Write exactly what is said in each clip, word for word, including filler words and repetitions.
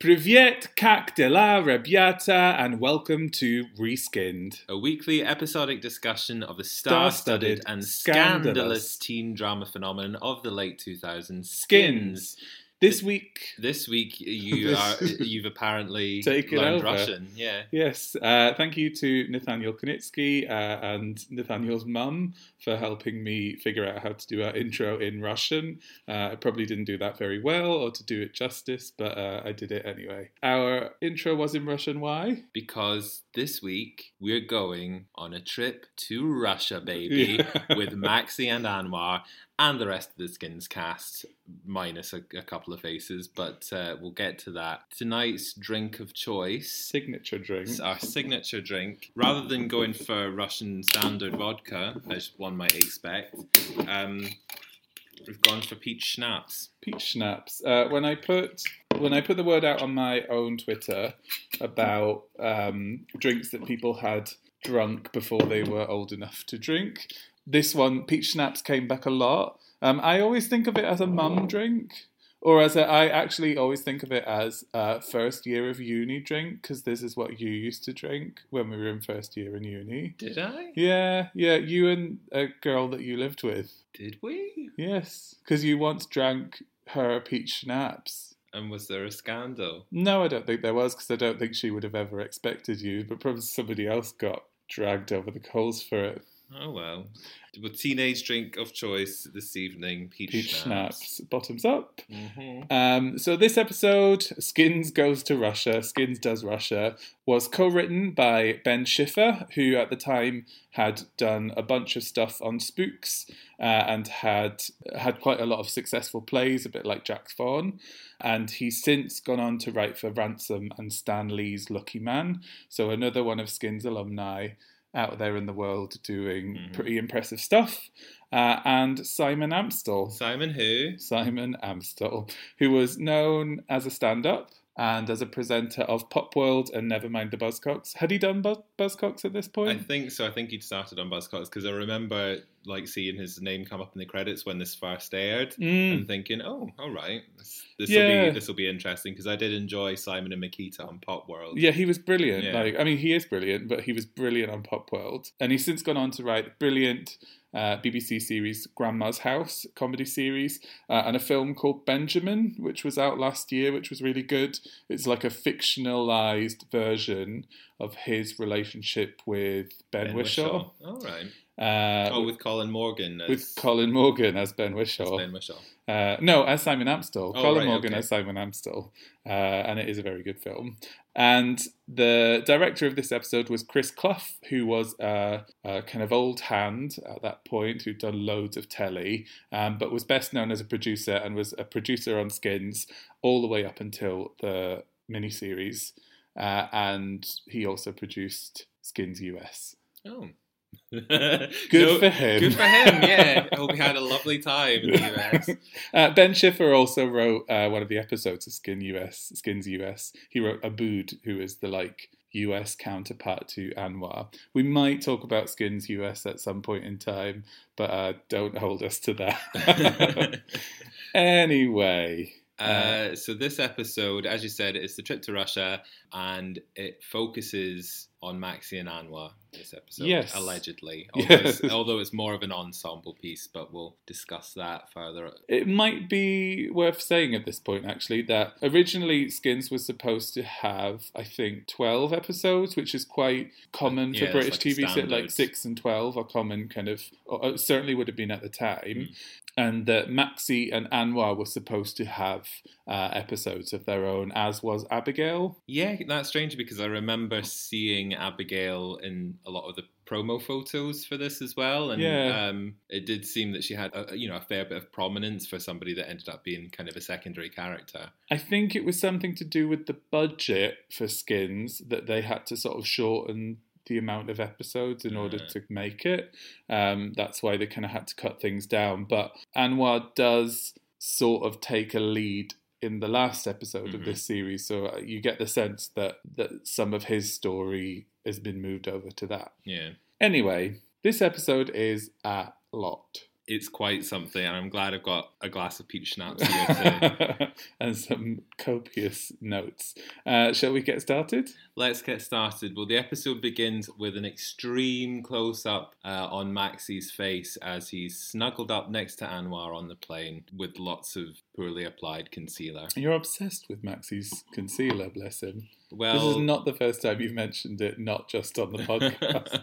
Privyet, kak dela, rabiata, and welcome to Reskinned, a weekly episodic discussion of the star-studded and scandalous, scandalous teen drama phenomenon of the late two thousands, Skins. This week, this week you are you've apparently taken learned over. Russian, yeah. Yes, uh, thank you to Nathaniel Konitzky uh, and Nathaniel's mum for helping me figure out how to do our intro in Russian. Uh, I probably didn't do that very well or to do it justice, but uh, I did it anyway. Our intro was in Russian. Why? Because this week we're going on a trip to Russia, baby, yeah. With Maxxie and Anwar. And the rest of the Skins cast, minus a, a couple of faces, but uh, we'll get to that. Tonight's drink of choice. Signature drink. Our signature drink. Rather than going for Russian standard vodka, as one might expect, um, we've gone for peach schnapps. Peach schnapps. Uh, when I put... When I put the word out on my own Twitter about um, drinks that people had drunk before they were old enough to drink, this one, peach schnapps, came back a lot. Um, I always think of it as a mum drink, or as a, I actually always think of it as a first year of uni drink, because this is what you used to drink when we were in first year in uni. Did I? Yeah, yeah, you and a girl that you lived with. Did we? Yes, because you once drank her peach schnapps. And was there a scandal? No, I don't think there was, because I don't think she would have ever expected you, but probably somebody else got dragged over the coals for it. Oh, well. Well, teenage drink of choice this evening, peach, peach schnapps. schnapps. Bottoms up. Mm-hmm. Um, so this episode, Skins Goes to Russia, Skins Does Russia, was co-written by Ben Schiffer, who at the time had done a bunch of stuff on Spooks uh, and had had quite a lot of successful plays, a bit like Jack Thorne. And he's since gone on to write for Ransom and Stan Lee's Lucky Man. So another one of Skins alumni out there in the world doing mm-hmm. pretty impressive stuff. Uh, and Simon Amstell. Simon who? Simon Amstell, who was known as a stand-up and as a presenter of Pop World and Nevermind the Buzzcocks. Had he done Bu- Buzzcocks at this point? I think so. I think he'd started on Buzzcocks, because I remember like seeing his name come up in the credits when this first aired mm. and thinking, oh, all right, this will yeah. be this will be interesting, because I did enjoy Simon and Makita on Pop World. Yeah, he was brilliant. Yeah. Like, I mean, he is brilliant, but he was brilliant on Pop World, and he's since gone on to write brilliant Uh, B B C series Grandma's House, comedy series, uh, and a film called Benjamin, which was out last year, which was really good. It's like a fictionalized version of his relationship with Ben, Ben Whishaw. All right. Uh, oh, with Colin Morgan. As... With Colin Morgan as Ben Whishaw. As Ben Whishaw. Uh, no, as Simon Amstell. Oh, Colin right, Morgan okay. as Simon Amstell. Uh, and it is a very good film. And the director of this episode was Chris Clough, who was a, a kind of old hand at that point, who'd done loads of telly, um, but was best known as a producer and was a producer on Skins all the way up until the miniseries. Uh, and he also produced Skins U S. Oh, good no, for him. Good for him, yeah. I hope he had a lovely time in the U S. Uh, Ben Schiffer also wrote uh, one of the episodes of Skins U S. Skins U S. He wrote Abood, who is the like U S counterpart to Anwar. We might talk about Skins U S at some point in time, but uh, don't hold us to that. Anyway. Uh, so this episode, as you said, is the trip to Russia, and it focuses on Maxxie and Anwar, this episode, yes. allegedly. Although, yes. it's, although it's more of an ensemble piece, but we'll discuss that further. It might be worth saying at this point, actually, that originally Skins was supposed to have, I think, twelve episodes, which is quite common for yeah, British like T V. So like six and twelve are common, kind of, or certainly would have been at the time. Mm. And that Maxxie and Anwar were supposed to have uh, episodes of their own, as was Abigail. Yeah, that's strange, because I remember seeing Abigail in a lot of the promo photos for this as well, and yeah. um, it did seem that she had a, you know, a fair bit of prominence for somebody that ended up being kind of a secondary character. I think it was something to do with the budget for Skins, that they had to sort of shorten the amount of episodes in order to make it. Um, that's why they kind of had to cut things down. But Anwar does sort of take a lead in the last episode mm-hmm. of this series, so you get the sense that, that some of his story has been moved over to that. Yeah. Anyway, this episode is a lot. it's quite something, and I'm glad I've got a glass of peach schnapps here today. And some copious notes. Uh, shall we get started? Let's get started. Well, the episode begins with an extreme close-up uh, on Maxxie's face as he's snuggled up next to Anwar on the plane with lots of poorly applied concealer. You're obsessed with Maxxie's concealer, bless him. Well, this is not the first time you've mentioned it, not just on the podcast.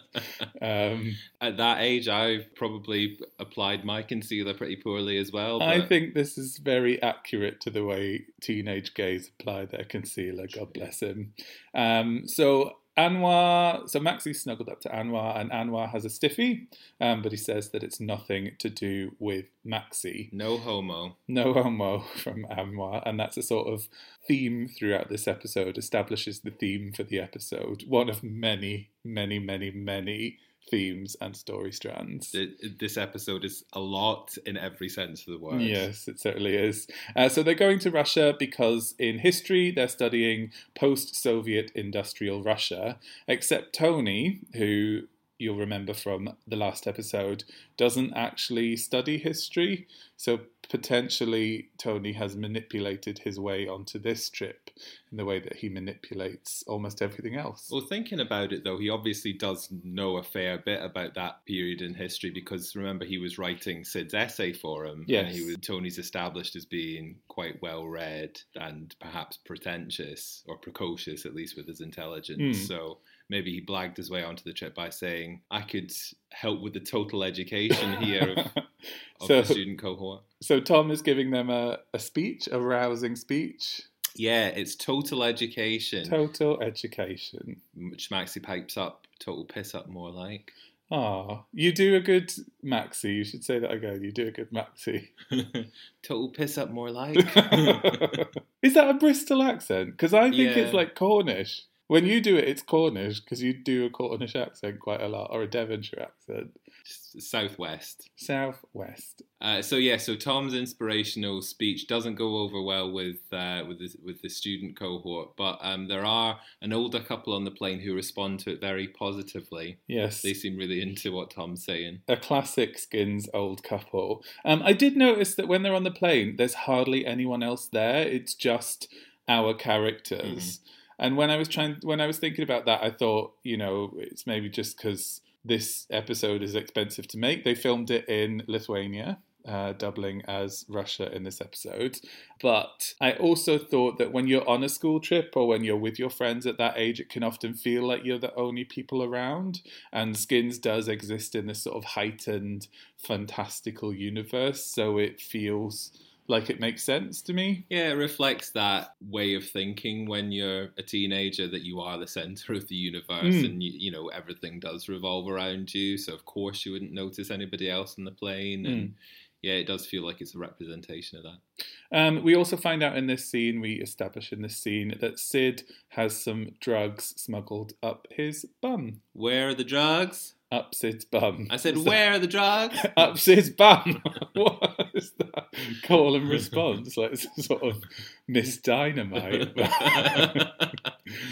um, At that age, I've probably applied my concealer pretty poorly as well. But... I think this is very accurate to the way teenage gays apply their concealer, God bless him. Um, so... Anwar, so Maxxie snuggled up to Anwar, and Anwar has a stiffy, um, but he says that it's nothing to do with Maxxie. No homo. No homo from Anwar, and that's a sort of theme throughout this episode, establishes the theme for the episode. One of many, many, many, many themes and story strands. This episode is a lot in every sense of the word. Yes, it certainly is. Uh, so they're going to Russia because in history they're studying post-Soviet industrial Russia, except Tony, who you'll remember from the last episode, doesn't actually study history. So potentially Tony has manipulated his way onto this trip in the way that he manipulates almost everything else. Well, thinking about it, though, he obviously does know a fair bit about that period in history because, remember, he was writing Sid's essay for him. Yes. And he was, Tony's established as being quite well-read and perhaps pretentious or precocious, at least with his intelligence. Mm. So... maybe he blagged his way onto the trip by saying, I could help with the total education here of, of so, the student cohort. So Tom is giving them a, a speech, a rousing speech. Yeah, it's total education. Total education. Which Maxxie pipes up, total piss up more like. Ah, you do a good Maxxie. You should say that again. You do a good Maxxie. Total piss up more like. Is that a Bristol accent? Because I think yeah. it's like Cornish. When you do it, it's Cornish, because you do a Cornish accent quite a lot, or a Devonshire accent. Southwest. Southwest. Uh, so, yeah, so Tom's inspirational speech doesn't go over well with uh, with, the, with the student cohort, but um, there are an older couple on the plane who respond to it very positively. Yes. They seem really into what Tom's saying. A classic Skins old couple. Um, I did notice that when they're on the plane, there's hardly anyone else there. It's just our characters. Mm-hmm. And when I was trying, when I was thinking about that, I thought, you know, it's maybe just because this episode is expensive to make. They filmed it in Lithuania, uh, doubling as Russia in this episode. But I also thought that when you're on a school trip or when you're with your friends at that age, it can often feel like you're the only people around. And Skins does exist in this sort of heightened, fantastical universe. So it feels... like it makes sense to me. Yeah, it reflects that way of thinking when you're a teenager that you are the centre of the universe mm. and, you, you know, everything does revolve around you. So, of course, you wouldn't notice anybody else on the plane. Mm. And, yeah, it does feel like it's a representation of that. Um, we also find out in this scene, we establish in this scene, that Sid has some drugs smuggled up his bum. Where are the drugs? Up Sid's bum. I said, where are the drugs? Up Sid's bum. What? Is that call and response, like some sort of Miss Dynamite?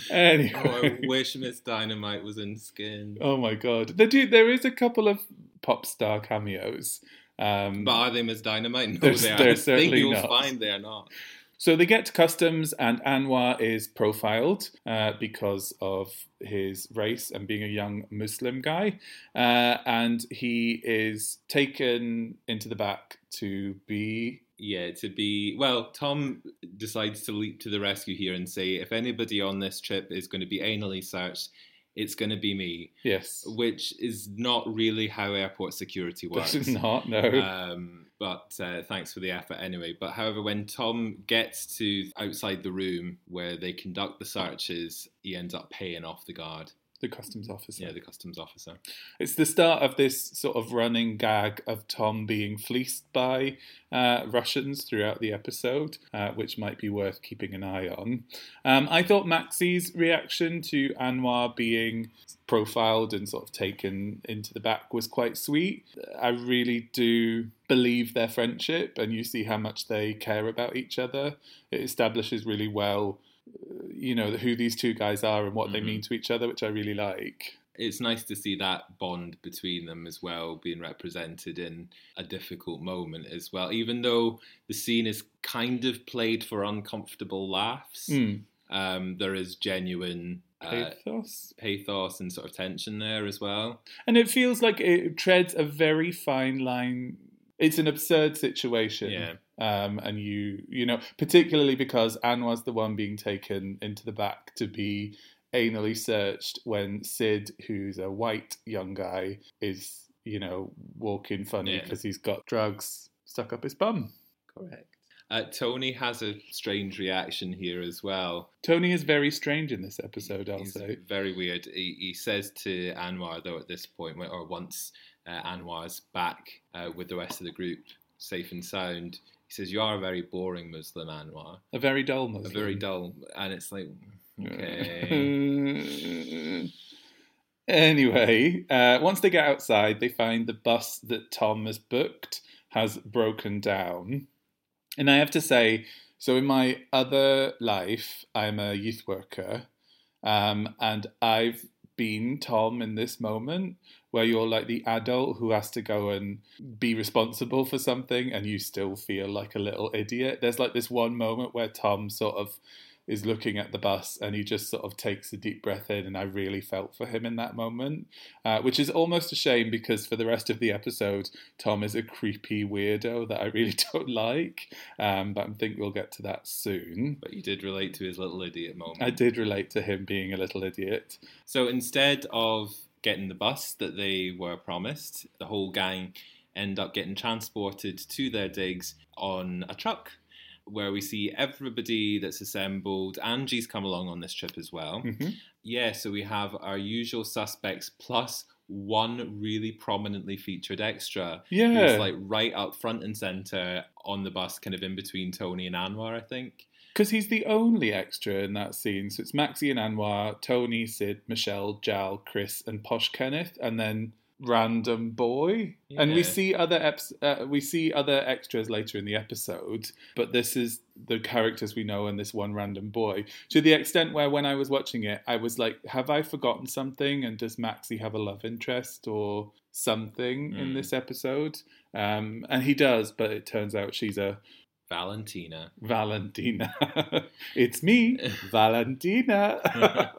Anyway. Oh, I wish Miss Dynamite was in Skins. Oh my God. There, do, there is a couple of pop star cameos. Um, but are they Miss Dynamite? No, they are. I think you'll not. find they are not. So they get to customs and Anwar is profiled uh, because of his race and being a young Muslim guy. Uh, and he is taken into the back to be... Yeah, to be... Well, Tom decides to leap to the rescue here and say, if anybody on this trip is going to be anally searched, it's going to be me. Yes. Which is not really how airport security works. It's not, no. Um, But uh, thanks for the effort anyway. But however, when Tom gets to outside the room where they conduct the searches, he ends up paying off the guard. The customs officer. Yeah, the customs officer. It's the start of this sort of running gag of Tom being fleeced by uh, Russians throughout the episode, uh, which might be worth keeping an eye on. Um, I thought Maxxie's reaction to Anwar being profiled and sort of taken into the back was quite sweet. I really do believe their friendship, and you see how much they care about each other. It establishes really well, you know, who these two guys are and what mm-hmm. they mean to each other, which I really like. it's nice to see that bond between them as well being represented in a difficult moment as well, even though the scene is kind of played for uncomfortable laughs. Mm. Um, there is genuine uh, pathos. pathos and sort of tension there as well. And it feels like it treads a very fine line. It's an absurd situation. Yeah. Um, and you, you know, particularly because Anwar's the one being taken into the back to be anally searched when Sid, who's a white young guy, is, you know, walking funny because yeah. he's got drugs stuck up his bum. Correct. Uh, Tony has a strange reaction here as well. Tony is very strange in this episode, I'll He's say. Very weird. He, he says to Anwar, though, at this point, or once uh, Anwar's back uh, with the rest of the group, safe and sound, he says, "You are a very boring Muslim, Anwar." A very dull Muslim. A very dull. And it's like, okay. Anyway, uh, once they get outside, they find the bus that Tom has booked has broken down. And I have to say, so in my other life, I'm a youth worker, um, and I've been Tom in this moment where you're like the adult who has to go and be responsible for something and you still feel like a little idiot. There's like this one moment where Tom sort of is looking at the bus and he just sort of takes a deep breath in, and I really felt for him in that moment, uh, which is almost a shame because for the rest of the episode, Tom is a creepy weirdo that I really don't like, um, but I think we'll get to that soon. But you did relate to his little idiot moment. I did relate to him being a little idiot. So instead of getting the bus that they were promised, the whole gang end up getting transported to their digs on a truck, where we see everybody that's assembled. Angie's come along on this trip as well. Mm-hmm. Yeah, so we have our usual suspects plus one really prominently featured extra. Yeah. Who's like right up front and centre on the bus, kind of in between Tony and Anwar, I think. Because he's the only extra in that scene. So it's Maxxie and Anwar, Tony, Sid, Michelle, Jal, Chris and Posh Kenneth, and then random boy. Yeah. And we see other eps- uh, we see other extras later in the episode, but this is the characters we know and this one random boy, to the extent where when I was watching it I was like, have I forgotten something, and does Maxxie have a love interest or something mm. in this episode? Um, and he does, but it turns out she's a Valentina. Valentina. It's me, Valentina.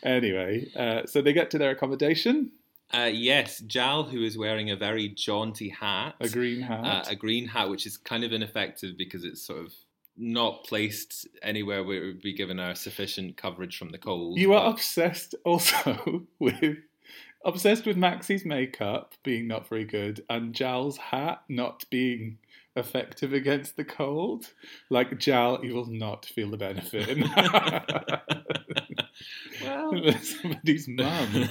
Anyway, uh, so they get to their accommodation. Uh, yes, Jal, who is wearing a very jaunty hat. A green hat. Uh, a green hat, which is kind of ineffective because it's sort of not placed anywhere where it would be given a sufficient coverage from the cold. You are but... obsessed also with... Obsessed with Maxie's makeup being not very good and Jal's hat not being effective against the cold. Like, Jal, you will not feel the benefit in that. Well... Somebody's mum.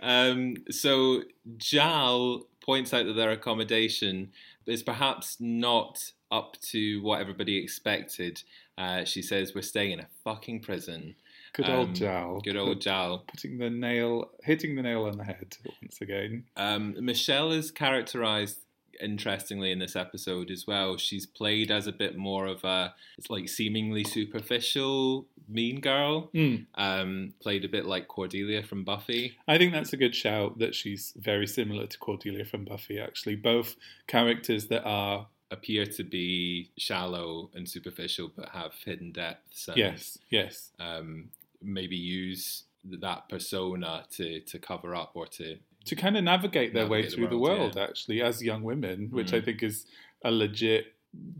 Um, so Jal points out that their accommodation is perhaps not up to what everybody expected. Uh, she says, "We're staying in a fucking prison." Good um, old Jal. Good old Jal. Putting the nail, hitting the nail on the head once again. Um, Michelle is characterised interestingly in this episode as well. She's played as a bit more of a, it's like seemingly superficial mean girl, mm. um, played a bit like Cordelia from Buffy. I think that's a good shout that she's very similar to Cordelia from Buffy, actually. Both characters that are... appear to be shallow and superficial but have hidden depths. And, yes, yes. Um, maybe use that persona to, to cover up or to... to kind of navigate their navigate way through the world, the world yeah. actually, as young women, which mm. I think is a legit,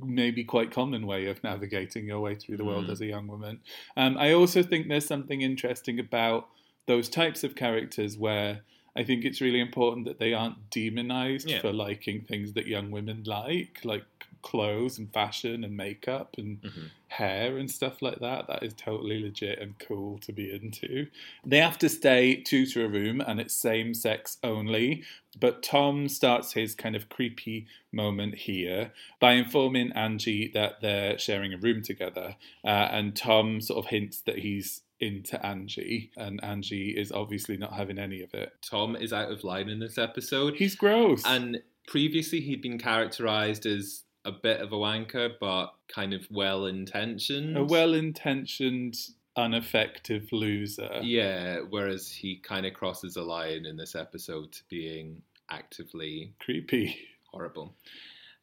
maybe quite common way of navigating your way through the world mm. as a young woman. Um, I also think there's something interesting about those types of characters where I think it's really important that they aren't demonized yeah. for liking things that young women like, like clothes and fashion and makeup and mm-hmm. hair and stuff like that. That is totally legit and cool to be into. They have to stay two to a room and it's same sex only. But Tom starts his kind of creepy moment here by informing Angie that they're sharing a room together. Uh, and Tom sort of hints that he's into Angie, and Angie is obviously not having any of it. Tom is out of line in this episode. He's gross. And previously he'd been characterised as a bit of a wanker, but kind of well-intentioned. A well-intentioned ineffective loser. Yeah, whereas he kind of crosses a line in this episode to being actively creepy, horrible.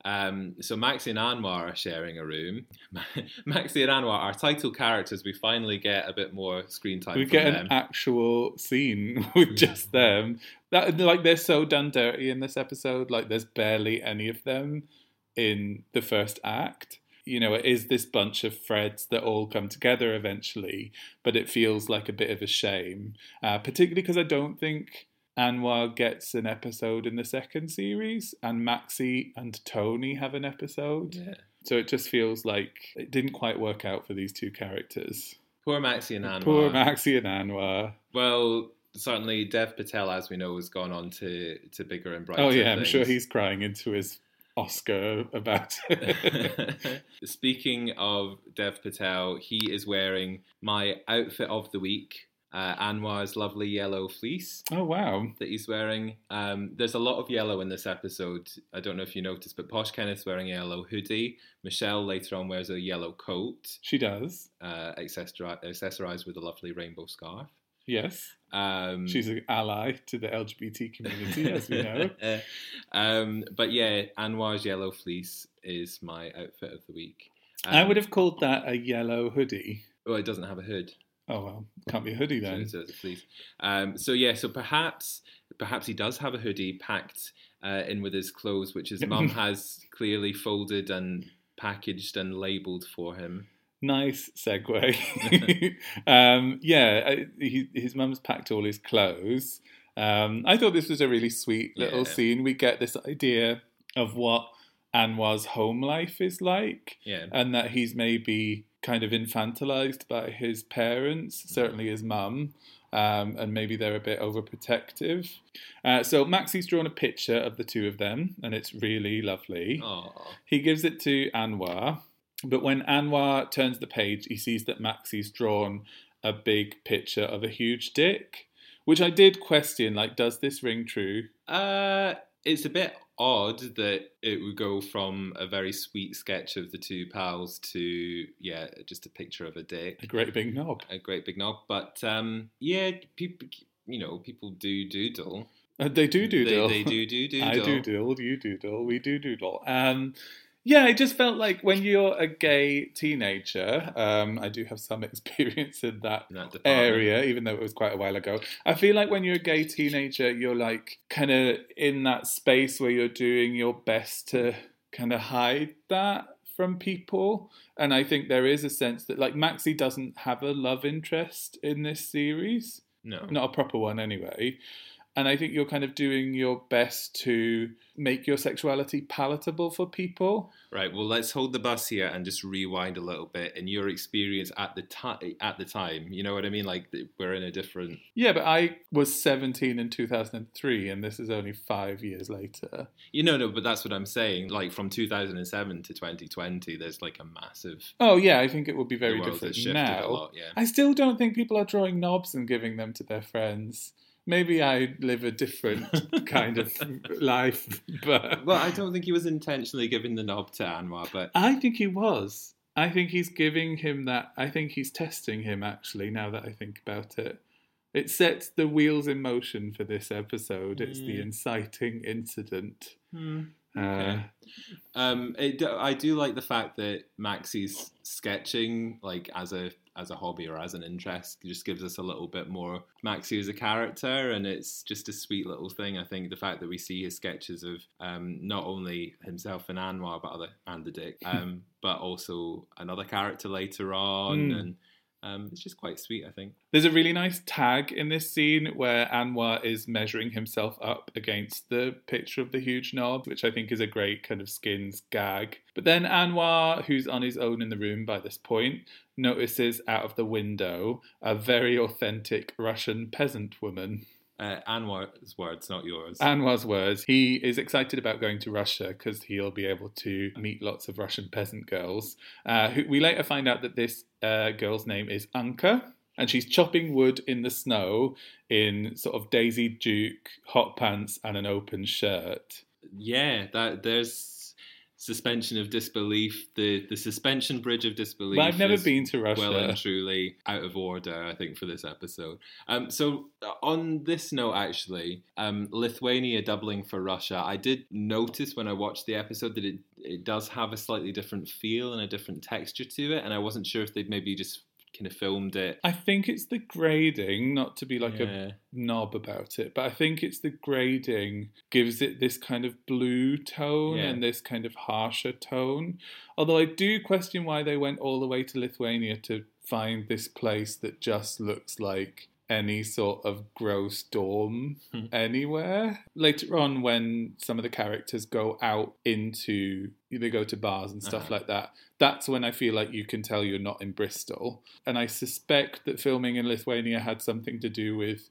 Um, so Maxxie and Anwar are sharing a room. Maxxie and Anwar are title characters. We finally get a bit more screen time. We from get them. An actual scene with just them. That, like, they're so done dirty in this episode. Like, there's barely any of them in the first act. You know, it is this bunch of threads that all come together eventually, but it feels like a bit of a shame, uh, particularly because I don't think Anwar gets an episode in the second series, and Maxxie and Tony have an episode. Yeah. So it just feels like it didn't quite work out for these two characters. Poor Maxxie and Anwar. Poor Maxxie and Anwar. Well, certainly Dev Patel, as we know, has gone on to, to bigger and brighter. Oh yeah, things. I'm sure he's crying into his Oscar about it. Speaking of Dev Patel, he is wearing my outfit of the week. Uh, Anwar's lovely yellow fleece. Oh, wow. That he's wearing. Um, there's a lot of yellow in this episode. I don't know if you noticed, but Posh Kenneth's wearing a yellow hoodie. Michelle later on wears a yellow coat. She does. Uh, accessori- accessorized with a lovely rainbow scarf. Yes. Um, She's an ally to the L G B T community, as we know. um, but yeah, Anwar's yellow fleece is my outfit of the week. Um, I would have called that a yellow hoodie. Well, it doesn't have a hood. Oh, well, can't be a hoodie then. Um, so, yeah, so perhaps perhaps he does have a hoodie packed uh, in with his clothes, which his mum has clearly folded and packaged and labelled for him. Nice segue. um, yeah, I, he, his mum's packed all his clothes. Um, I thought this was a really sweet little yeah. scene. We get this idea of what Anwar's home life is like, yeah. and that he's maybe kind of infantilized by his parents, certainly his mum, um, and maybe they're a bit overprotective. Uh, so Maxie's drawn a picture of the two of them, and it's really lovely. Aww. He gives it to Anwar, but when Anwar turns the page, he sees that Maxie's drawn a big picture of a huge dick, which I did question, like, does this ring true? Uh, it's a bit odd that it would go from a very sweet sketch of the two pals to, yeah, just a picture of a dick. A great big knob. A great big knob. But, um, yeah, people, you know, people do doodle. Uh, they do doodle. They, they do do doodle. I doodle, you doodle, we do doodle. Um, yeah, I just felt like when you're a gay teenager, um, I do have some experience in that, in that area, even though it was quite a while ago. I feel like when you're a gay teenager, you're like kind of in that space where you're doing your best to kind of hide that from people. And I think there is a sense that, like, Maxxie doesn't have a love interest in this series. No. Not a proper one anyway. And I think you're kind of doing your best to make your sexuality palatable for people. Right. Well, let's hold the bus here and just rewind a little bit. In your experience at the time, at the time, you know what I mean? Like, we're in a different. Yeah, but I was seventeen in two thousand three, and this is only five years later. You know, no, but that's what I'm saying. Like, from two thousand seven to twenty twenty, there's like a massive. Oh yeah, I think it would be very different now. A lot, yeah. I still don't think people are drawing knobs and giving them to their friends. Maybe I live a different kind of life, but well, I don't think he was intentionally giving the knob to Anwar, but I think he was. I think he's giving him that. I think he's testing him, actually, now that I think about it. It sets the wheels in motion for this episode. It's mm. the inciting incident. Mm. Okay. Uh, um, it, I do like the fact that Maxie's sketching, like, as a as a hobby or as an interest, just gives us a little bit more Maxxie as a character, and it's just a sweet little thing. I think the fact that we see his sketches of um, not only himself and Anwar, but other and the dick, um, but also another character later on, mm. and um, it's just quite sweet, I think. There's a really nice tag in this scene where Anwar is measuring himself up against the picture of the huge knob, which I think is a great kind of Skins gag. But then Anwar, who's on his own in the room by this point, notices out of the window a very authentic Russian peasant woman. Uh, Anwar's words, not yours. Anwar's words. He is excited about going to Russia because he'll be able to meet lots of Russian peasant girls. Uh, who, we later find out that this uh, girl's name is Anka, and she's chopping wood in the snow in sort of Daisy Duke hot pants and an open shirt. Yeah, that there's suspension of disbelief, the the suspension bridge of disbelief. Well, I've never been to Russia. Well and truly out of order, I think, for this episode. Um, so on this note, actually, um, Lithuania doubling for Russia. I did notice when I watched the episode that it it does have a slightly different feel and a different texture to it, and I wasn't sure if they'd maybe just kind of filmed it. I think it's the grading, not to be like yeah. a knob about it, but I think it's the grading gives it this kind of blue tone yeah. and this kind of harsher tone. Although I do question why they went all the way to Lithuania to find this place that just looks like any sort of gross dorm hmm. anywhere. Later on, when some of the characters go out into, they go to bars and stuff uh-huh. like that, that's when I feel like you can tell you're not in Bristol. And I suspect that filming in Lithuania had something to do with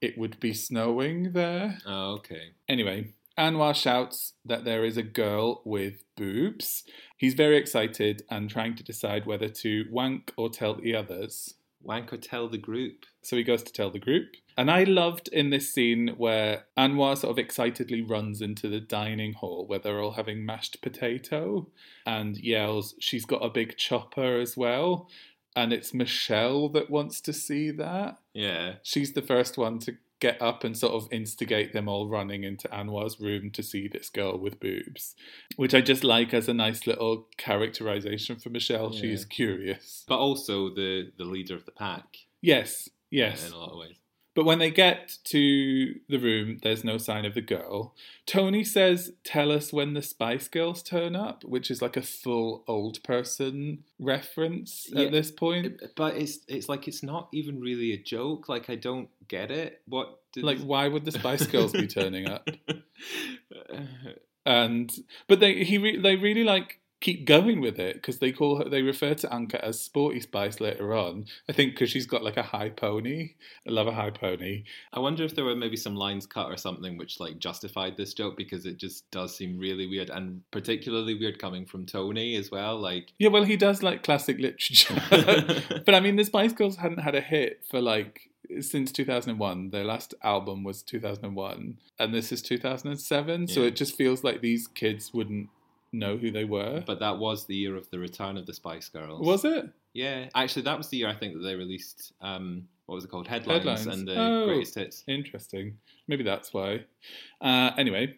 it would be snowing there. Oh, okay. Anyway, Anwar shouts that there is a girl with boobs. He's very excited and trying to decide whether to wank or tell the others. Wank or tell the group. So he goes to tell the group. And I loved in this scene where Anwar sort of excitedly runs into the dining hall where they're all having mashed potato and yells, she's got a big chopper as well. And it's Michelle that wants to see that. Yeah. She's the first one to get up and sort of instigate them all running into Anwar's room to see this girl with boobs, which I just like as a nice little characterization for Michelle. Yeah. She is curious. But also the, the leader of the pack. Yes, yes. Yeah, in a lot of ways. But when they get to the room, there's no sign of the girl. Tony says, tell us when the Spice Girls turn up, which is like a full old person reference yeah, at this point. But it's it's like it's not even really a joke. Like, I don't get it. What? Did like, this... why would the Spice Girls be turning up? And But they he re- they really, like... keep going with it, because they call her, they refer to Anka as Sporty Spice later on, I think, because she's got like a high pony. I love a high pony. I wonder if there were maybe some lines cut or something which like justified this joke, because it just does seem really weird, and particularly weird coming from Tony as well. Like, yeah, well, he does like classic literature. But I mean, the Spice Girls hadn't had a hit for like since two thousand one. Their last album was two thousand one, and this is two thousand seven, yeah. So it just feels like these kids wouldn't know who they were. But that was the year of the return of the Spice Girls. Was it? Yeah. Actually, that was the year, I think, that they released, um, what was it called? Headlines, Headlines. and the oh, Greatest Hits. Interesting. Maybe that's why. Uh, anyway,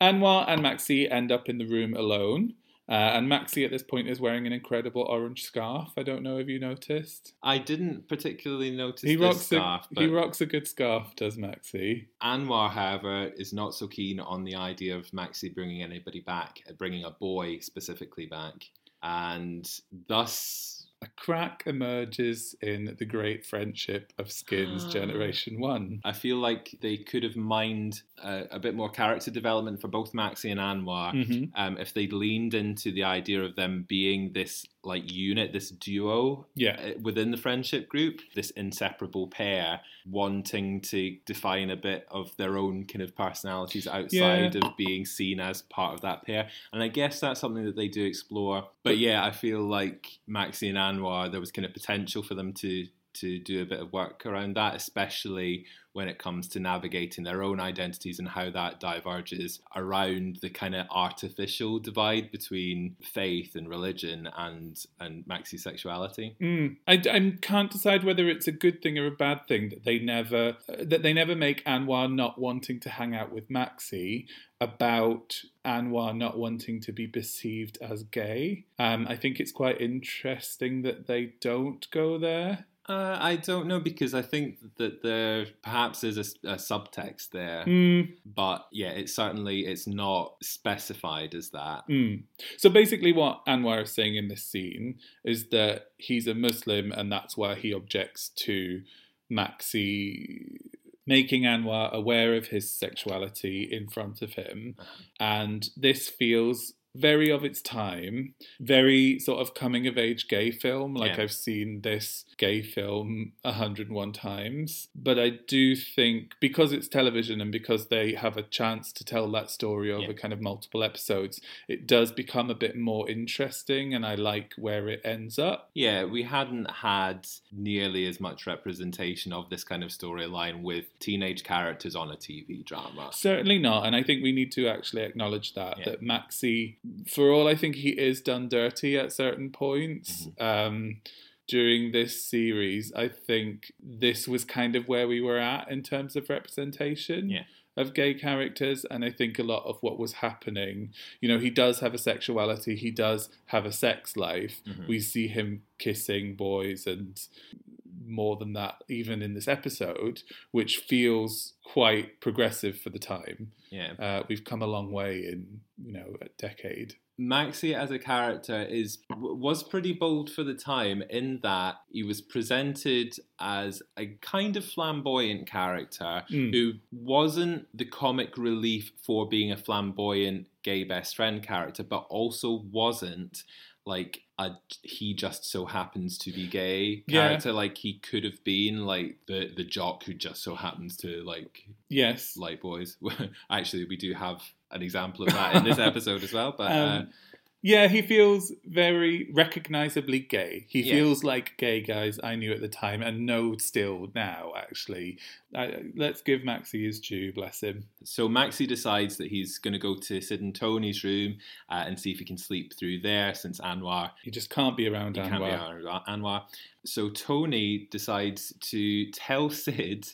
Anwar and Maxxie end up in the room alone. Uh, and Maxxie at this point is wearing an incredible orange scarf. I don't know if you noticed. I didn't particularly notice he rocks this scarf. A, but he rocks a good scarf, does Maxxie. Anwar, however, is not so keen on the idea of Maxxie bringing anybody back, bringing a boy specifically back. And thus... a crack emerges in the great friendship of Skins ah. Generation one. I feel like they could have mined uh, a bit more character development for both Maxxie and Anwar mm-hmm. um, if they'd leaned into the idea of them being this like unit, this duo yeah. within the friendship group, this inseparable pair wanting to define a bit of their own kind of personalities outside yeah. of being seen as part of that pair. And I guess that's something that they do explore. But yeah, I feel like Maxxie and Anwar, there was kind of potential for them to to do a bit of work around that, especially when it comes to navigating their own identities and how that diverges around the kind of artificial divide between faith and religion and, and Maxxie's sexuality. Mm. I, I can't decide whether it's a good thing or a bad thing that they never that they never make Anwar not wanting to hang out with Maxxie about Anwar not wanting to be perceived as gay. Um, I think it's quite interesting that they don't go there. Uh, I don't know, because I think that there perhaps is a, a subtext there, mm. but yeah, it's certainly, it's not specified as that. Mm. So basically what Anwar is saying in this scene is that he's a Muslim, and that's why he objects to Maxxie making Anwar aware of his sexuality in front of him. And this feels... very of its time, very sort of coming-of-age gay film. Like, yeah. I've seen this gay film one hundred and one times. But I do think, because it's television and because they have a chance to tell that story over yeah. kind of multiple episodes, it does become a bit more interesting, and I like where it ends up. Yeah, we hadn't had nearly as much representation of this kind of storyline with teenage characters on a T V drama. Certainly not, and I think we need to actually acknowledge that, yeah. that Maxxie for all I think he is done dirty at certain points, mm-hmm. um, during this series, I think this was kind of where we were at in terms of representation. Yeah. Of gay characters, and I think a lot of what was happening, you know, he does have a sexuality, he does have a sex life. Mm-hmm. We see him kissing boys and more than that even in this episode, which feels quite progressive for the time. Yeah, uh, we've come a long way in, you know, a decade. Maxxie as a character is was pretty bold for the time, in that he was presented as a kind of flamboyant character mm. who wasn't the comic relief for being a flamboyant gay best friend character, but also wasn't like a he just so happens to be gay character. Yeah. Like he could have been like the the jock who just so happens to like yes like boys. Actually, we do have an example of that in this episode as well, but um, uh, yeah, he feels very recognisably gay. He yeah. feels like gay guys I knew at the time and know still now, actually. I, let's give Maxxie his due, bless him. So Maxxie decides that he's going to go to Sid and Tony's room uh, and see if he can sleep through there, since Anwar... He just can't be around he Anwar. He can't be around Anwar. So Tony decides to tell Sid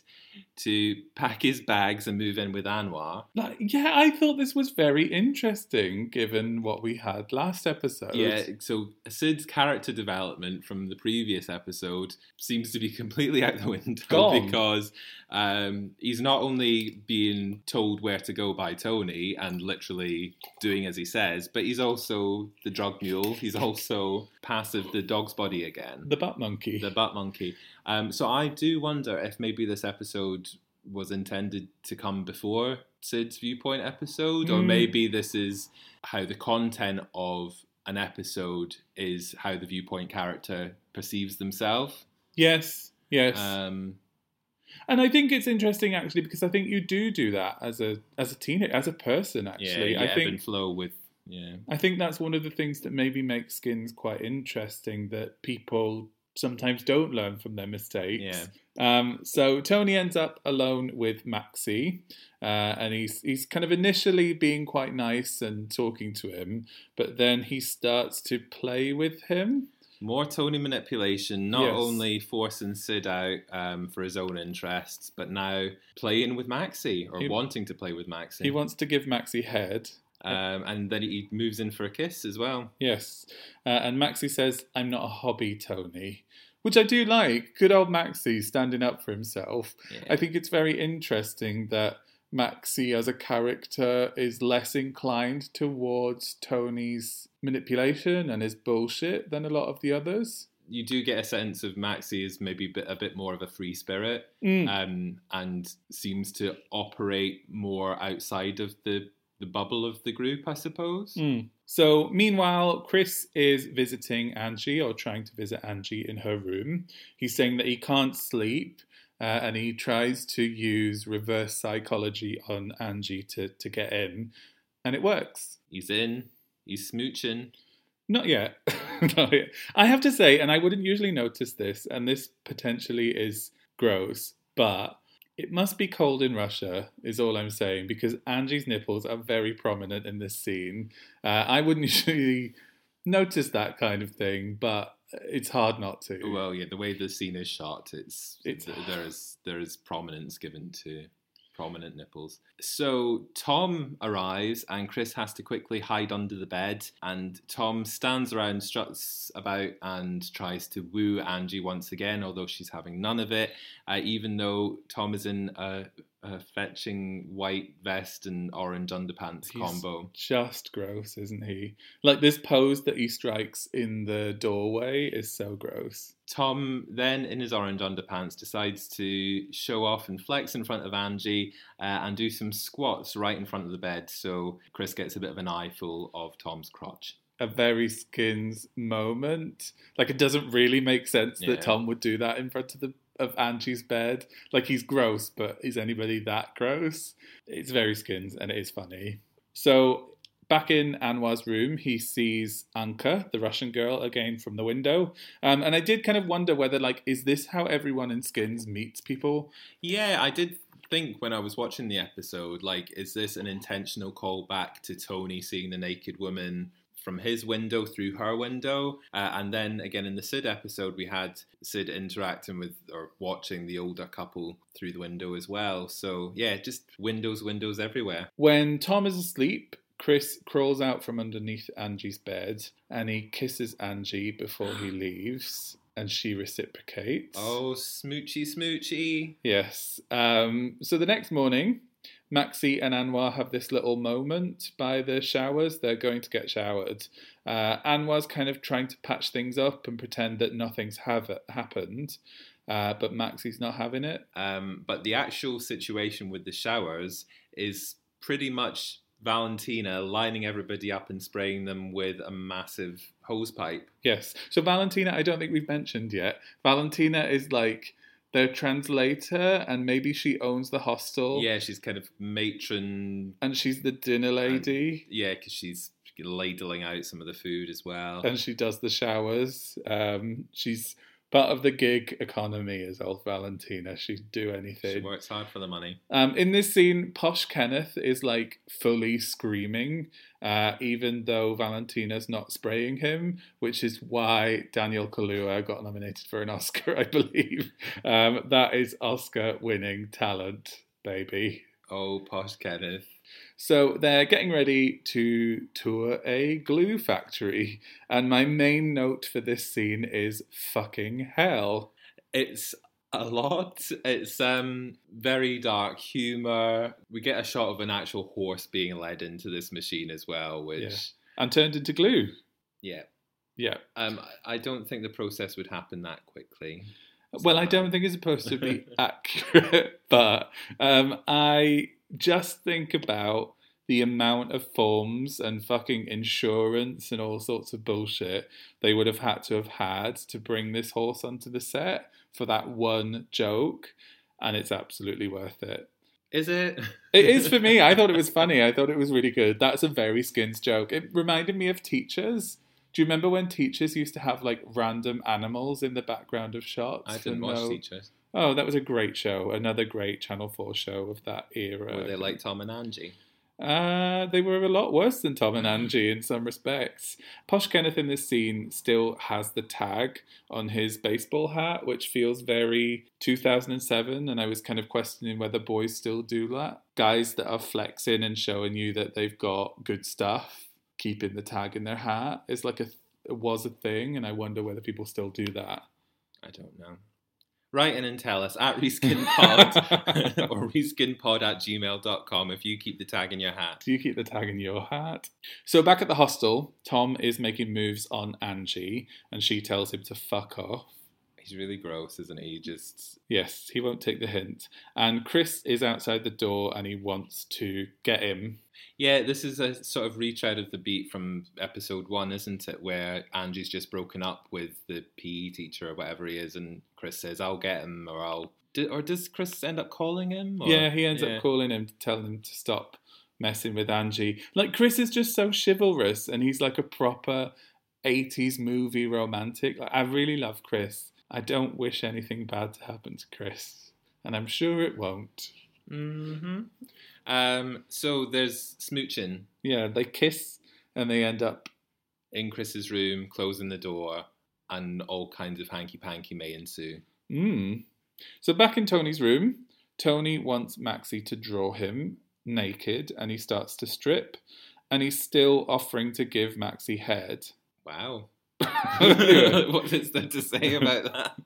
to pack his bags and move in with Anwar. Like, yeah, I thought this was very interesting, given what we had last episode. Yeah, so Sid's character development from the previous episode seems to be completely out the window. Gone. Because um, he's not only being told where to go by Tony and literally doing as he says, but he's also the drug mule. He's also passive the dog's body again. The butt monkey. The butt monkey. Um, so I do wonder if maybe this episode was intended to come before Sid's Viewpoint episode, mm. or maybe this is how the content of an episode is how the Viewpoint character perceives themselves. Yes, yes. Um, and I think it's interesting, actually, because I think you do do that as a as a teenager, as a person, actually. Yeah, you I think, ebb and flow with... Yeah. I think that's one of the things that maybe makes Skins quite interesting, that people sometimes don't learn from their mistakes. Yeah. Um, so Tony ends up alone with Maxxie, uh, and he's he's kind of initially being quite nice and talking to him, but then he starts to play with him. More Tony manipulation, not yes. only forcing Sid out um, for his own interests, but now playing with Maxxie, or he, wanting to play with Maxxie. He wants to give Maxxie head. Um, and then he moves in for a kiss as well. Yes. Uh, and Maxxie says, "I'm not a hobby, Tony." Which I do like. Good old Maxxie standing up for himself. Yeah. I think it's very interesting that Maxxie as a character is less inclined towards Tony's manipulation and his bullshit than a lot of the others. You do get a sense of Maxxie as maybe a bit, a bit more of a free spirit, mm. um, and seems to operate more outside of the... the bubble of the group, I suppose. Mm. So, meanwhile, Chris is visiting Angie, or trying to visit Angie in her room. He's saying that he can't sleep, uh, and he tries to use reverse psychology on Angie to, to get in, and it works. He's in, he's smooching. Not yet. Not yet. I have to say, and I wouldn't usually notice this, and this potentially is gross, but... it must be cold in Russia, is all I'm saying, because Angie's nipples are very prominent in this scene. Uh, I wouldn't usually notice that kind of thing, but it's hard not to. Well, yeah, the way the scene is shot, it's, it's there is there is prominence given to prominent nipples. So Tom arrives, and Chris has to quickly hide under the bed, and Tom stands around, struts about, and tries to woo Angie once again, although she's having none of it, uh, even though Tom is in a, a fetching white vest and orange underpants. He's combo just gross, isn't he? Like, this pose that he strikes in the doorway is so gross. Tom, then in his orange underpants, decides to show off and flex in front of Angie uh, and do some squats right in front of the bed. So Chris gets a bit of an eyeful of Tom's crotch. A very Skins moment. Like, it doesn't really make sense yeah. that Tom would do that in front of the of Angie's bed. Like, he's gross, but is anybody that gross? It's very Skins, and it is funny. So... back in Anwar's room, he sees Anka, the Russian girl, again from the window. Um, and I did kind of wonder whether, like, is this how everyone in Skins meets people? Yeah, I did think when I was watching the episode, like, is this an intentional callback to Tony seeing the naked woman from his window through her window? Uh, and then again, in the Sid episode, we had Sid interacting with or watching the older couple through the window as well. So yeah, just windows, windows everywhere. When Tom is asleep, Chris crawls out from underneath Angie's bed and he kisses Angie before he leaves. And she reciprocates. Oh, smoochy, smoochy. Yes. Um, so the next morning, Maxxie and Anwar have this little moment by the showers. They're going to get showered. Uh, Anwar's kind of trying to patch things up and pretend that nothing's have happened. Uh, but Maxie's not having it. Um, but the actual situation with the showers is pretty much Valentina lining everybody up and spraying them with a massive hose pipe. Yes. So Valentina, I don't think we've mentioned yet. Valentina is like their translator, and maybe she owns the hostel. Yeah, she's kind of matron. And she's the dinner lady. And, yeah, because she's ladling out some of the food as well. And she does the showers. Um, she's part of the gig economy is old Valentina. She'd do anything. She works hard for the money. Um, in this scene, posh Kenneth is like fully screaming, uh, even though Valentina's not spraying him, which is why Daniel Kaluuya got nominated for an Oscar, I believe. Um, that is Oscar-winning talent, baby. Oh, posh Kenneth. So they're getting ready to tour a glue factory. And my main note for this scene is fucking hell. It's a lot. It's um very dark humour. We get a shot of an actual horse being led into this machine as well, which... Yeah. And turned into glue. Yeah. Yeah. Um, I don't think the process would happen that quickly. Well, I don't think it's supposed to be accurate, but um, I just think about the amount of forms and fucking insurance and all sorts of bullshit they would have had to have had to bring this horse onto the set for that one joke, and it's absolutely worth it. Is it? It is for me. I thought it was funny. I thought it was really good. That's a very Skins joke. It reminded me of Teachers. Do you remember when Teachers used to have, like, random animals in the background of shots? I didn't watch no... Teachers. Oh, that was a great show. Another great Channel four show of that era. Were they like Tom and Angie? Uh, they were a lot worse than Tom and Angie in some respects. Posh Kenneth in this scene still has the tag on his baseball hat, which feels very two thousand seven, and I was kind of questioning whether boys still do that. Guys that are flexing and showing you that they've got good stuff. Keeping the tag in their hat is like a it was a thing, and I wonder whether people still do that. I don't know. Write in and tell us at reskinned pod or reskinned pod at gmail dot com if you keep the tag in your hat. Do you keep the tag in your hat? So back at the hostel, Tom is making moves on Angie, and she tells him to fuck off. He's really gross, isn't he? he? Just Yes, he won't take the hint. And Chris is outside the door and he wants to get him. Yeah, this is a sort of retread of the beat from episode one, isn't it? Where Angie's just broken up with the P E teacher or whatever he is, and Chris says, I'll get him or I'll... Or does Chris end up calling him? Or... Yeah, he ends yeah. up calling him to tell him to stop messing with Angie. Like, Chris is just so chivalrous, and he's like a proper eighties movie romantic. Like, I really love Chris. I don't wish anything bad to happen to Chris, and I'm sure it won't. Mm-hmm. Um, so there's smooching. Yeah, they kiss, and they end up in Chris's room, closing the door, and all kinds of hanky-panky may ensue. Mm. So back in Tony's room, Tony wants Maxxie to draw him naked, and he starts to strip, and he's still offering to give Maxxie head. Wow. What is there to say about that?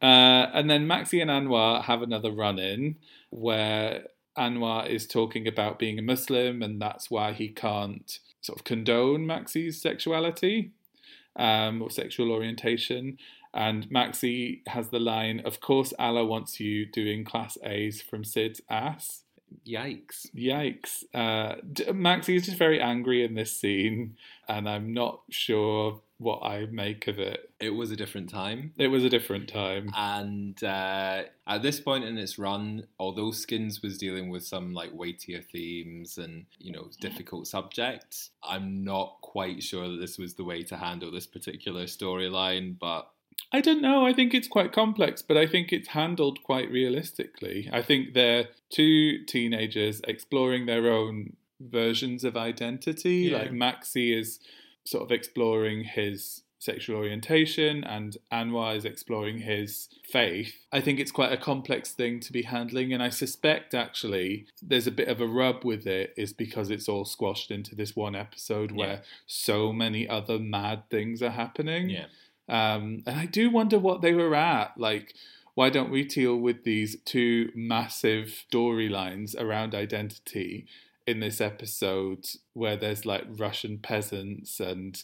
Uh, and then Maxxie and Anwar have another run-in where Anwar is talking about being a Muslim, and that's why he can't sort of condone Maxie's sexuality um, or sexual orientation. And Maxxie has the line, "Of course Allah wants you doing class A's from Sid's ass." Yikes. Yikes. Uh, Maxxie is just very angry in this scene, and I'm not sure what I make of it. It was a different time. It was a different time. And uh, at this point in its run, although Skins was dealing with some like weightier themes and, you know, difficult subjects, I'm not quite sure that this was the way to handle this particular storyline, but I don't know. I think it's quite complex, but I think it's handled quite realistically. I think they're two teenagers exploring their own versions of identity. Yeah. Like Maxxie is sort of exploring his sexual orientation and Anwar is exploring his faith. I think it's quite a complex thing to be handling, and I suspect actually there's a bit of a rub with it is because it's all squashed into this one episode where yeah. so many other mad things are happening. Yeah. Um, and I do wonder what they were at. Like, why don't we deal with these two massive storylines around identity in this episode where there's like Russian peasants and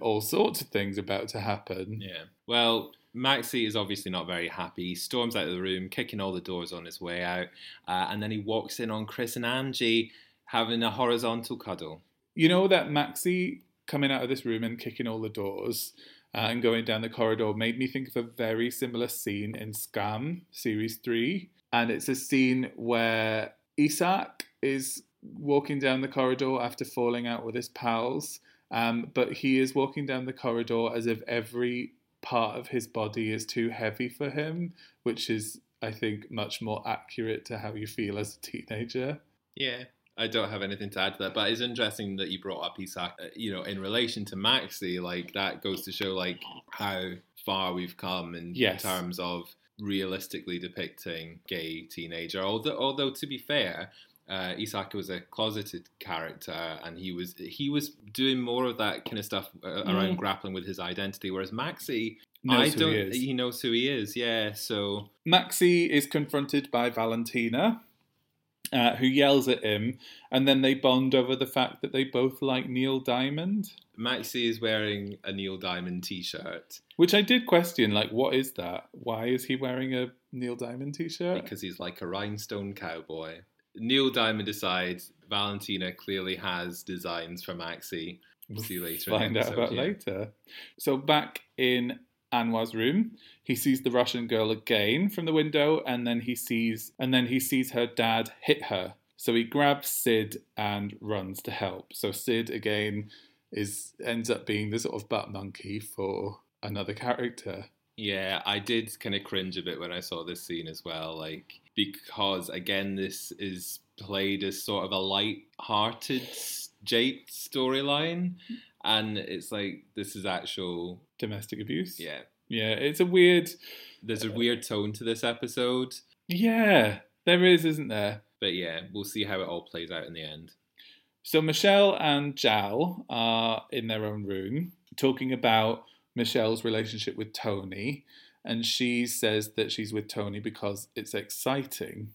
all sorts of things about to happen? Yeah. Well, Maxxie is obviously not very happy. He storms out of the room, kicking all the doors on his way out. Uh, and then he walks in on Chris and Angie having a horizontal cuddle. You know that Maxxie coming out of this room and kicking all the doors uh, and going down the corridor made me think of a very similar scene in Scam, Series three. And it's a scene where Isak is walking down the corridor after falling out with his pals. Um, but he is walking down the corridor as if every part of his body is too heavy for him, which is, I think, much more accurate to how you feel as a teenager. Yeah, I don't have anything to add to that, but it's interesting that you brought up Isak, you know, in relation to Maxxie. Like, that goes to show, like, how far we've come in, yes. in terms of realistically depicting gay teenager. Although, although to be fair... Uh, Isak was a closeted character, and he was he was doing more of that kind of stuff uh, around mm. grappling with his identity, whereas Maxxie knows I don't, who he is. He knows who he is. Yeah, so Maxxie is confronted by Valentina, uh, who yells at him, and then they bond over the fact that they both like Neil Diamond. Maxxie is wearing a Neil Diamond t-shirt, which I did question. Like, what is that? Why is he wearing a Neil Diamond t-shirt? Because he's like a rhinestone cowboy. Neil Diamond decides Valentina clearly has designs for Maxxie. We'll see you later. Find out about later. So back in Anwar's room, he sees the Russian girl again from the window, and then he sees and then he sees her dad hit her. So he grabs Sid and runs to help. So Sid again is ends up being the sort of butt monkey for another character. Yeah, I did kind of cringe a bit when I saw this scene as well, like because again this is played as sort of a light-hearted Jade storyline, and it's like this is actual domestic abuse. Yeah, yeah, it's a weird. There's a weird tone to this episode. Yeah, there is, isn't there? But yeah, we'll see how it all plays out in the end. So Michelle and Jal are in their own room talking about Michelle's relationship with Tony, and she says that she's with Tony because it's exciting.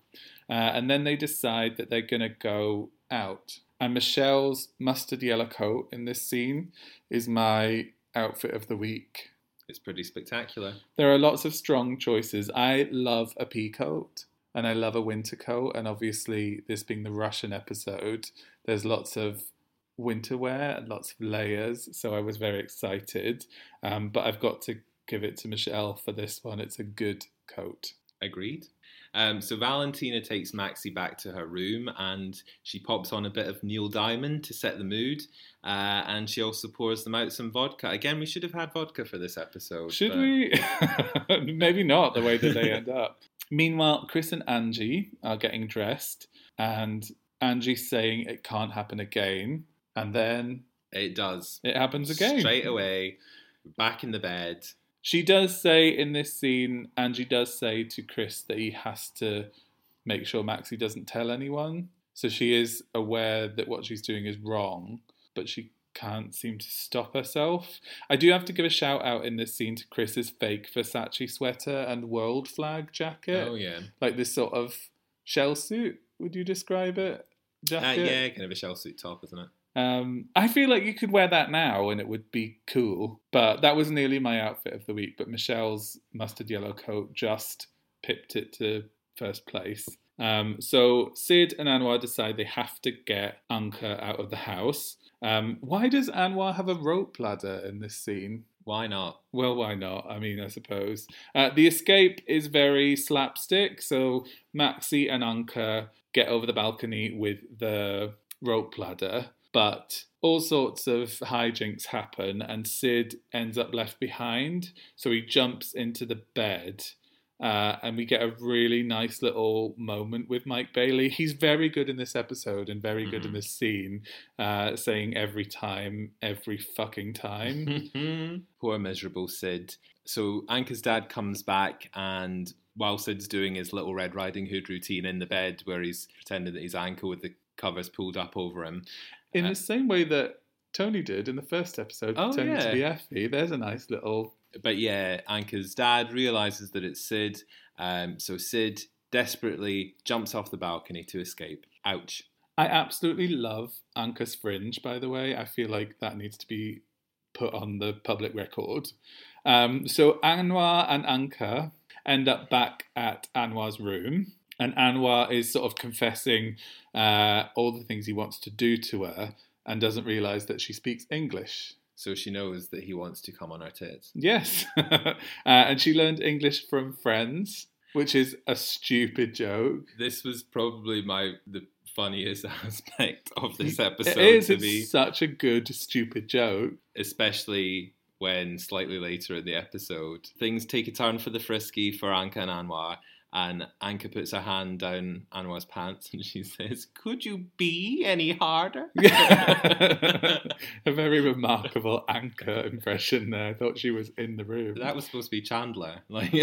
Uh, and then they decide that they're going to go out. And Michelle's mustard yellow coat in this scene is my outfit of the week. It's pretty spectacular. There are lots of strong choices. I love a pea coat, and I love a winter coat. And obviously, this being the Russian episode, there's lots of winter wear and lots of layers, so I was very excited. Um, but I've got to give it to Michelle for this one. It's a good coat. Agreed. Um, so Valentina takes Maxxie back to her room, and she pops on a bit of Neil Diamond to set the mood. Uh, and she also pours them out some vodka. Again, we should have had vodka for this episode. Should but... we? Maybe not the way that they end up. Meanwhile, Chris and Angie are getting dressed, and Angie's saying it can't happen again. And then... It does. It happens again. Straight away, back in the bed. She does say in this scene, Angie does say to Chris that he has to make sure Maxxie doesn't tell anyone. So she is aware that what she's doing is wrong, but she can't seem to stop herself. I do have to give a shout out in this scene to Chris's fake Versace sweater and world flag jacket. Oh, yeah. Like this sort of shell suit, would you describe it? Jacket? Uh, yeah, kind of a shell suit top, isn't it? Um, I feel like you could wear that now and it would be cool, but that was nearly my outfit of the week. But Michelle's mustard yellow coat just pipped it to first place. Um, so Sid and Anwar decide they have to get Anka out of the house. Um, why does Anwar have a rope ladder in this scene? Why not? Well, why not? I mean, I suppose. Uh, the escape is very slapstick, so Maxxie and Anka get over the balcony with the rope ladder. But all sorts of hijinks happen, and Sid ends up left behind. So he jumps into the bed, uh, and we get a really nice little moment with Mike Bailey. He's very good in this episode and very good mm-hmm. in this scene, uh, saying every time, every fucking time. Poor miserable Sid. So Anka's dad comes back, and while Sid's doing his little Red Riding Hood routine in the bed where he's pretending that he's Anka with the covers pulled up over him. In uh, the same way that Tony did in the first episode, oh, pretending yeah. to be Effie. There's a nice little... But yeah, Anka's dad realises that it's Sid. Um, so Sid desperately jumps off the balcony to escape. Ouch. I absolutely love Anka's fringe, by the way. I feel like that needs to be put on the public record. Um, so Anwar and Anka end up back at Anwar's room. And Anwar is sort of confessing uh, all the things he wants to do to her and doesn't realise that she speaks English. So she knows that he wants to come on her tits. Yes. uh, and she learned English from Friends, which is a stupid joke. This was probably my the funniest aspect of this episode. It is. To it's me. Such a good, stupid joke. Especially... when slightly later in the episode, things take a turn for the frisky for Anka and Anwar, and Anka puts her hand down Anwar's pants and she says, "Could you be any harder?" A very remarkable Anka impression there. I thought she was in the room. That was supposed to be Chandler. Like,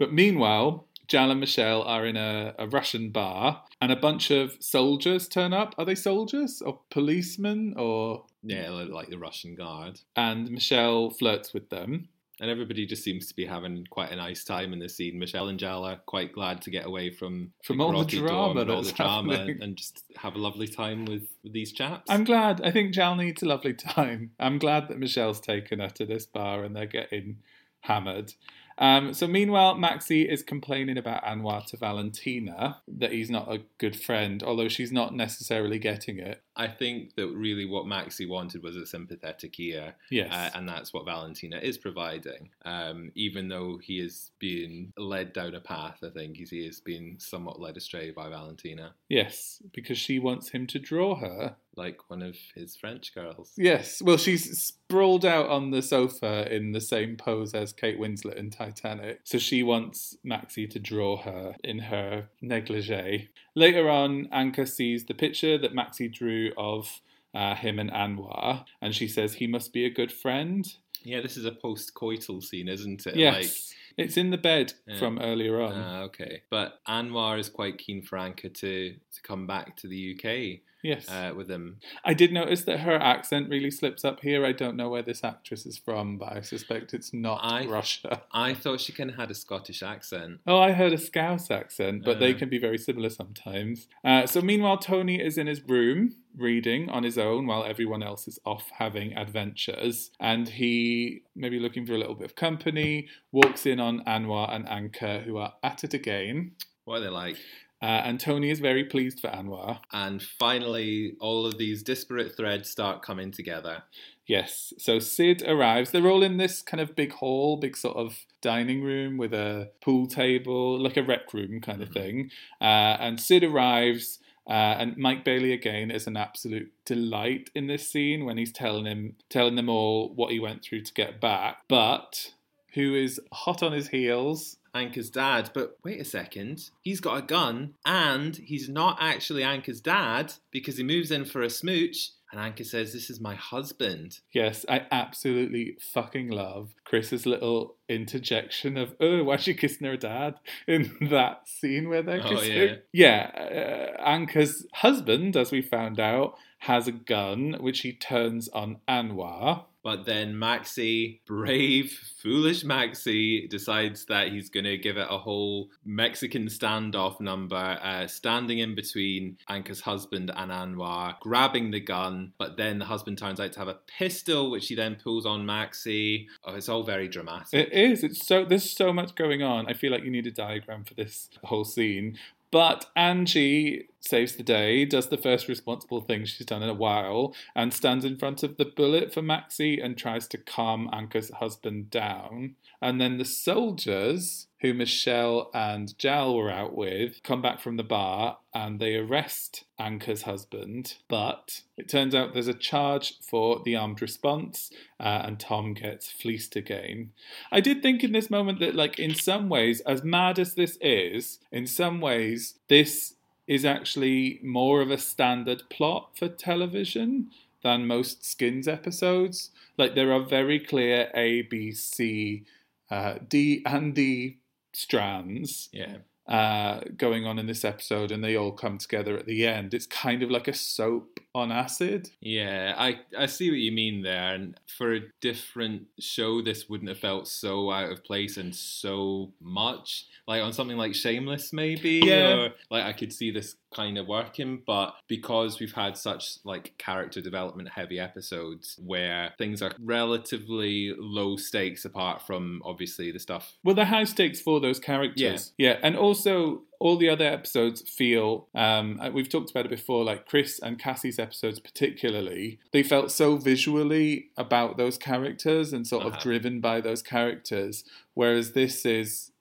But meanwhile, Jal and Michelle are in a, a Russian bar, and a bunch of soldiers turn up. Are they soldiers or policemen or... Yeah, like the Russian guard. And Michelle flirts with them. And everybody just seems to be having quite a nice time in this scene. Michelle and Jal are quite glad to get away from, from all the drama, all the drama and just have a lovely time with, with these chaps. I'm glad. I think Jal needs a lovely time. I'm glad that Michelle's taken her to this bar and they're getting hammered. Um, so meanwhile, Maxxie is complaining about Anwar to Valentina, that he's not a good friend, although she's not necessarily getting it. I think that really what Maxxie wanted was a sympathetic ear. Yes. Uh, and that's what Valentina is providing. Um, even though he is being led down a path, I think, he is being somewhat led astray by Valentina. Yes, because she wants him to draw her. Like one of his French girls. Yes, well, she's sprawled out on the sofa in the same pose as Kate Winslet in Titanic. So she wants Maxxie to draw her in her negligee. Later on, Anka sees the picture that Maxxie drew of uh, him and Anwar, and she says he must be a good friend. Yeah, this is a post-coital scene, isn't it? Yes. Like... It's in the bed yeah. from earlier on. Ah, okay. But Anwar is quite keen for Anka to, to come back to the U K yes. uh, with him. I did notice that her accent really slips up here. I don't know where this actress is from, but I suspect it's not I, Russia. I thought she kind of had a Scottish accent. Oh, I heard a Scouse accent, but uh. they can be very similar sometimes. Uh, so meanwhile, Tony is in his room reading on his own while everyone else is off having adventures. And he, maybe looking for a little bit of company, walks in on Anwar and Anka, who are at it again. What are they like? Uh, and Tony is very pleased for Anwar. And finally, all of these disparate threads start coming together. Yes. So Sid arrives. They're all in this kind of big hall, big sort of dining room with a pool table, like a rec room kind of mm-hmm. thing. Uh, and Sid arrives... Uh, and Mike Bailey, again, is an absolute delight in this scene when he's telling him, telling them all what he went through to get back. But who is hot on his heels? Anka's dad. But wait a second. He's got a gun and he's not actually Anka's dad because he moves in for a smooch. And Anka says, "This is my husband." Yes, I absolutely fucking love Chris's little interjection of, "Oh, why's she kissing her dad?" in that scene where they're oh, kissing. Yeah, yeah uh, Anka's husband, as we found out, has a gun, which he turns on Anwar. But then Maxxie, brave, foolish Maxxie, decides that he's going to give it a whole Mexican standoff number, uh, standing in between Anka's husband and Anwar, grabbing the gun. But then the husband turns out to have a pistol, which he then pulls on Maxxie. Oh, it's all very dramatic. It is. It's so there's so much going on. I feel like you need a diagram for this whole scene. But Angie saves the day, does the first responsible thing she's done in a while, and stands in front of the bullet for Maxxie and tries to calm Anka's husband down. And then the soldiers, who Michelle and Jal were out with, come back from the bar and they arrest Anka's husband. But it turns out there's a charge for the armed response uh, and Tom gets fleeced again. I did think in this moment that, like, in some ways, as mad as this is, in some ways, this is actually more of a standard plot for television than most Skins episodes. Like, there are very clear A, B, C, uh, D and D strands yeah. uh, going on in this episode, and they all come together at the end. It's kind of like a soap on acid. Yeah, I, I see what you mean there. And for a different show, this wouldn't have felt so out of place and so much. Like on something like Shameless, maybe, yeah. or like I could see this kind of working, but because we've had such like character development heavy episodes where things are relatively low stakes apart from obviously the stuff. Well, they're high stakes for those characters. Yeah. yeah. And also all the other episodes feel, um, we've talked about it before, like Chris and Cassie's episodes particularly, they felt so visually about those characters and sort uh-huh. of driven by those characters. Whereas this is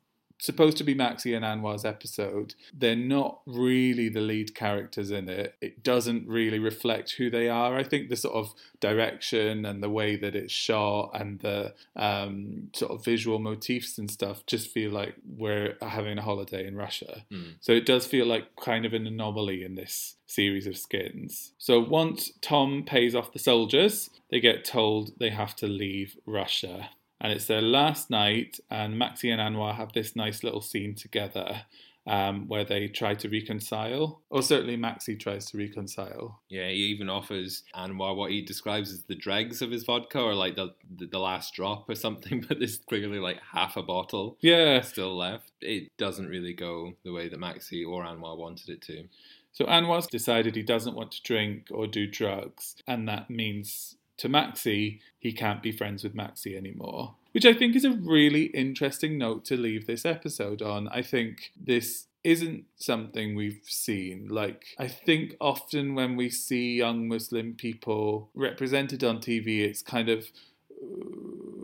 supposed to be Maxxie and Anwar's episode. They're not really the lead characters in it. It doesn't really reflect who they are. I think the sort of direction and the way that it's shot and the um, sort of visual motifs and stuff just feel like we're having a holiday in Russia. Mm. So it does feel like kind of an anomaly in this series of Skins. So once Tom pays off the soldiers, they get told they have to leave Russia. And it's their last night, and Maxxie and Anwar have this nice little scene together um, where they try to reconcile. Or certainly Maxxie tries to reconcile. Yeah, he even offers Anwar what he describes as the dregs of his vodka, or like the the, the last drop or something, but there's clearly like half a bottle yeah. still left. It doesn't really go the way that Maxxie or Anwar wanted it to. So Anwar's decided he doesn't want to drink or do drugs, and that means to Maxxie, he can't be friends with Maxxie anymore. Which I think is a really interesting note to leave this episode on. I think this isn't something we've seen. Like, I think often when we see young Muslim people represented on T V, it's kind of,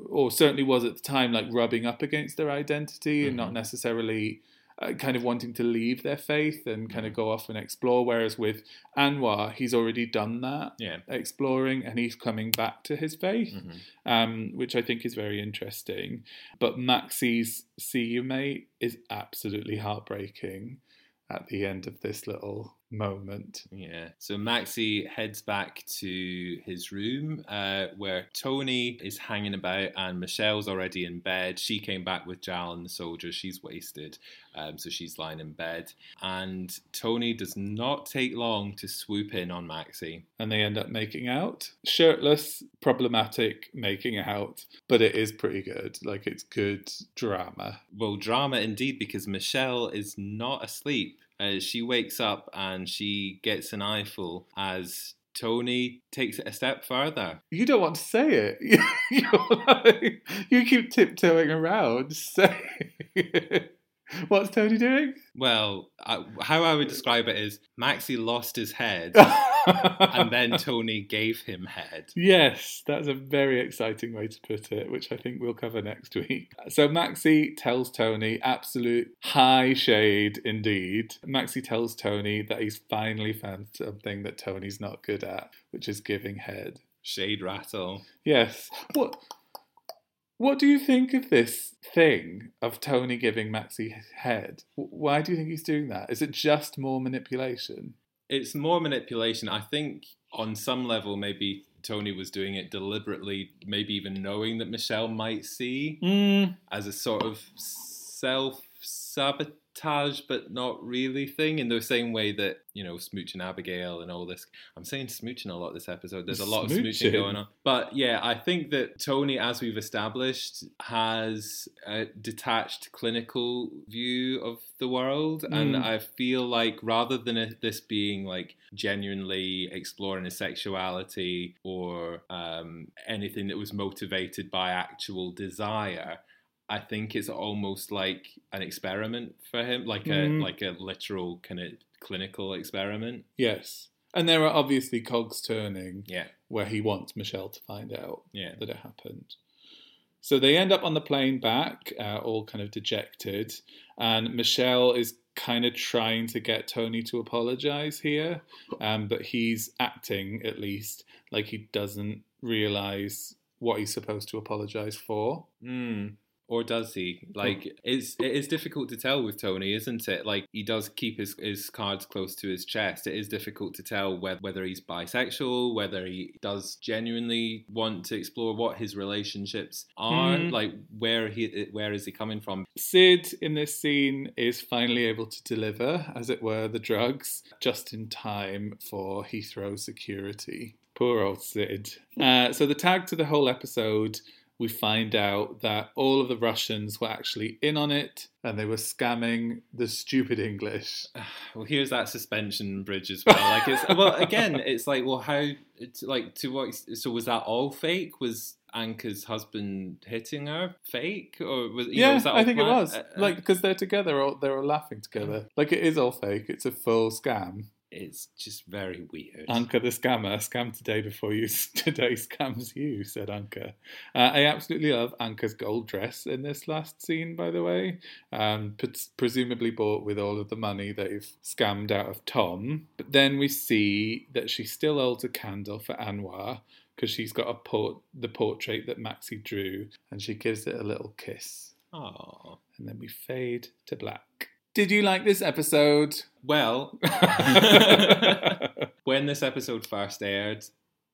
or certainly was at the time, like rubbing up against their identity mm-hmm. and not necessarily Uh, kind of wanting to leave their faith and kind of go off and explore, whereas with Anwar, he's already done that, yeah. exploring, and he's coming back to his faith, mm-hmm. um, which I think is very interesting. But Maxxie's "See You, Mate" is absolutely heartbreaking at the end of this little moment. Yeah. So Maxxie heads back to his room uh, where Tony is hanging about and Michelle's already in bed. She came back with Jal and the soldier. She's wasted. Um, so she's lying in bed. And Tony does not take long to swoop in on Maxxie. And they end up making out. Shirtless, problematic making out. But it is pretty good. Like, it's good drama. Well, drama indeed, because Michelle is not asleep. Uh, she wakes up and she gets an eyeful as Tony takes it a step further. You don't want to say it. Like, you keep tiptoeing around saying it. What's Tony doing? Well, I, how I would describe it is Maxxie lost his head and then Tony gave him head. Yes, that's a very exciting way to put it, which I think we'll cover next week. So Maxxie tells Tony, absolute high shade indeed. Maxxie tells Tony that he's finally found something that Tony's not good at, which is giving head. Shade rattle. Yes. What? What do you think of this thing of Tony giving Maxxie his head? Why do you think he's doing that? Is it just more manipulation? It's more manipulation. I think on some level, maybe Tony was doing it deliberately, maybe even knowing that Michelle might see mm. as a sort of self-sabotage. Taj, but not really thing, in the same way that, you know, Smooch and Abigail and all this. I'm saying smooching a lot this episode. There's a lot smooching. of smooching going on. But yeah, I think that Tony, as we've established, has a detached clinical view of the world. Mm. And I feel like rather than this being like genuinely exploring his sexuality or um, anything that was motivated by actual desire, I think it's almost like an experiment for him, like mm-hmm. a like a literal kind of clinical experiment. Yes. And there are obviously cogs turning yeah. where he wants Michelle to find out yeah. that it happened. So they end up on the plane back, uh, all kind of dejected. And Michelle is kind of trying to get Tony to apologise here. Um, but he's acting, at least, like he doesn't realise what he's supposed to apologise for. Mm. Or does he? Like, it's, it is difficult to tell with Tony, isn't it? Like, he does keep his, his cards close to his chest. It is difficult to tell whether, whether he's bisexual, whether he does genuinely want to explore what his relationships are, mm. like, where he where is he coming from? Sid, in this scene, is finally able to deliver, as it were, the drugs, just in time for Heathrow security. Poor old Sid. Uh, so the tag to the whole episode... We find out that all of the Russians were actually in on it and they were scamming the stupid English. Well, here's that suspension bridge as well. Like, it's, well, again, it's like, well, how, it's like, to what, so was that all fake? Was Anka's husband hitting her fake? Or was, you yeah, know, was that I think plan? It was. Uh, like, because they're together, or they're all laughing together. Like, it is all fake. It's a full scam. It's just very weird. Anka the scammer, scam today before you today scams you, said Anka. Uh, I absolutely love Anka's gold dress in this last scene, by the way. Um, pre- presumably bought with all of the money they've scammed out of Tom. But then we see that she still holds a candle for Anwar because she's got a port- the portrait that Maxxie drew, and she gives it a little kiss. Aww. And then we fade to black. Did you like this episode? Well, when this episode first aired,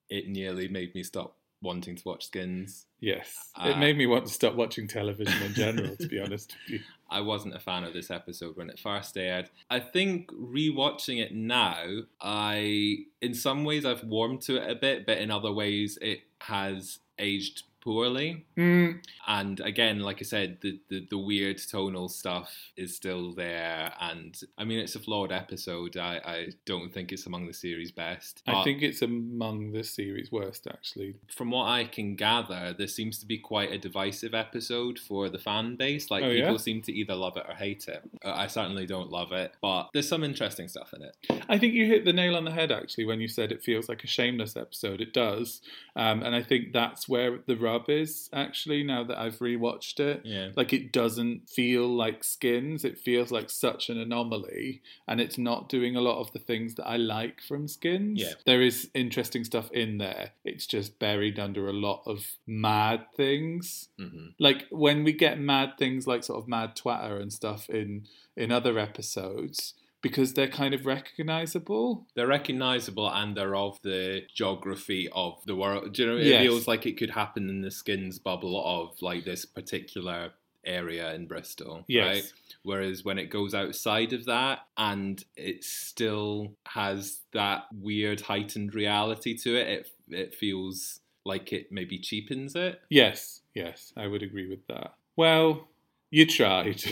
it nearly made me stop wanting to watch Skins. Yes, uh, it made me want to stop watching television in general, to be honest with you. I wasn't a fan of this episode when it first aired. I think rewatching it now, I, in some ways I've warmed to it a bit, but in other ways it has aged poorly. Mm. And again, like I said, the, the the weird tonal stuff is still there, and I mean, it's a flawed episode. I, I don't think it's among the series best. I think it's among the series worst, actually. From what I can gather, there seems to be quite a divisive episode for the fan base. Like, oh, people yeah? seem to either love it or hate it. I certainly don't love it, but there's some interesting stuff in it. I think you hit the nail on the head, actually, when you said it feels like a Shameless episode. It does. Um, and I think that's where the is actually, now that I've rewatched it, yeah. like, it doesn't feel like Skins. It feels like such an anomaly, and it's not doing a lot of the things that I like from Skins. Yeah. There is interesting stuff in there. It's just buried under a lot of mad things. Mm-hmm. Like, when we get mad things like sort of mad twatter and stuff in in other episodes, because they're kind of recognisable. They're recognisable, and they're of the geography of the world. Do you know, it yes. feels like it could happen in the Skins bubble of, like, this particular area in Bristol, yes. right? Whereas when it goes outside of that, and it still has that weird heightened reality to it, it, it feels like it maybe cheapens it. Yes, yes, I would agree with that. Well... You tried.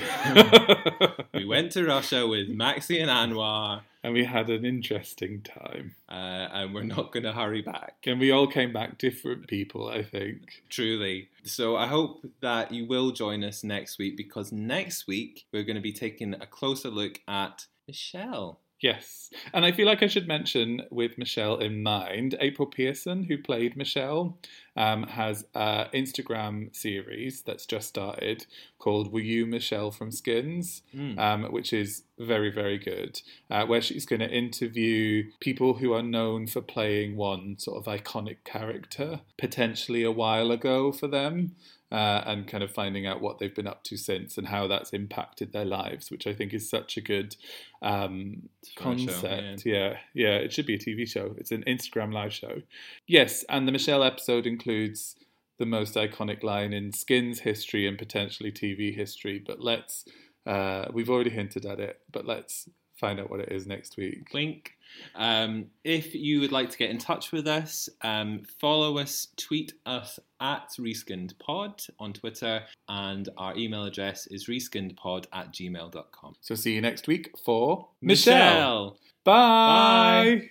We went to Russia with Maxxie and Anwar. And we had an interesting time. Uh, and we're not going to hurry back. And we all came back different people, I think. Truly. So I hope that you will join us next week, because next week we're going to be taking a closer look at Michelle. Yes. And I feel like I should mention, with Michelle in mind, April Pearson, who played Michelle, um, has an Instagram series that's just started called Were You Michelle from Skins, mm. um, which is very, very good, uh, where she's going to interview people who are known for playing one sort of iconic character, potentially a while ago for them. Uh, and kind of finding out what they've been up to since and how that's impacted their lives, which I think is such a good um, concept. Show, yeah, yeah, it should be a T V show. It's an Instagram live show. Yes, and the Michelle episode includes the most iconic line in Skins history and potentially T V history. But let's, uh, we've already hinted at it, but let's find out what it is next week. Wink. Um, if you would like to get in touch with us, um, follow us, tweet us at reskinnedpod on Twitter, and our email address is reskinnedpod at gmail dot com. So see you next week for Michelle. Michelle. Bye. Bye.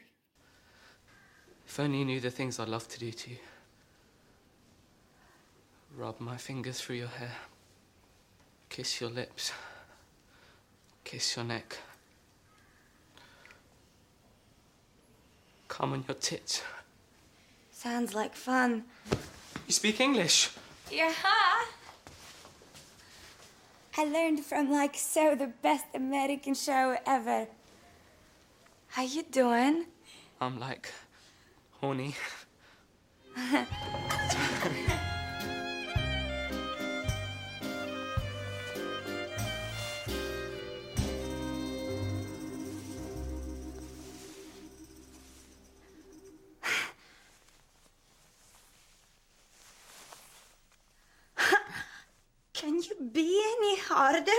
If only you knew the things I'd love to do to you. Rub my fingers through your hair. Kiss your lips. Kiss your neck. Come on your tits. Sounds like fun. You speak English? Yeah. I learned from, like, so the best American show ever. How you doing? I'm, like, horny. Can you be any harder?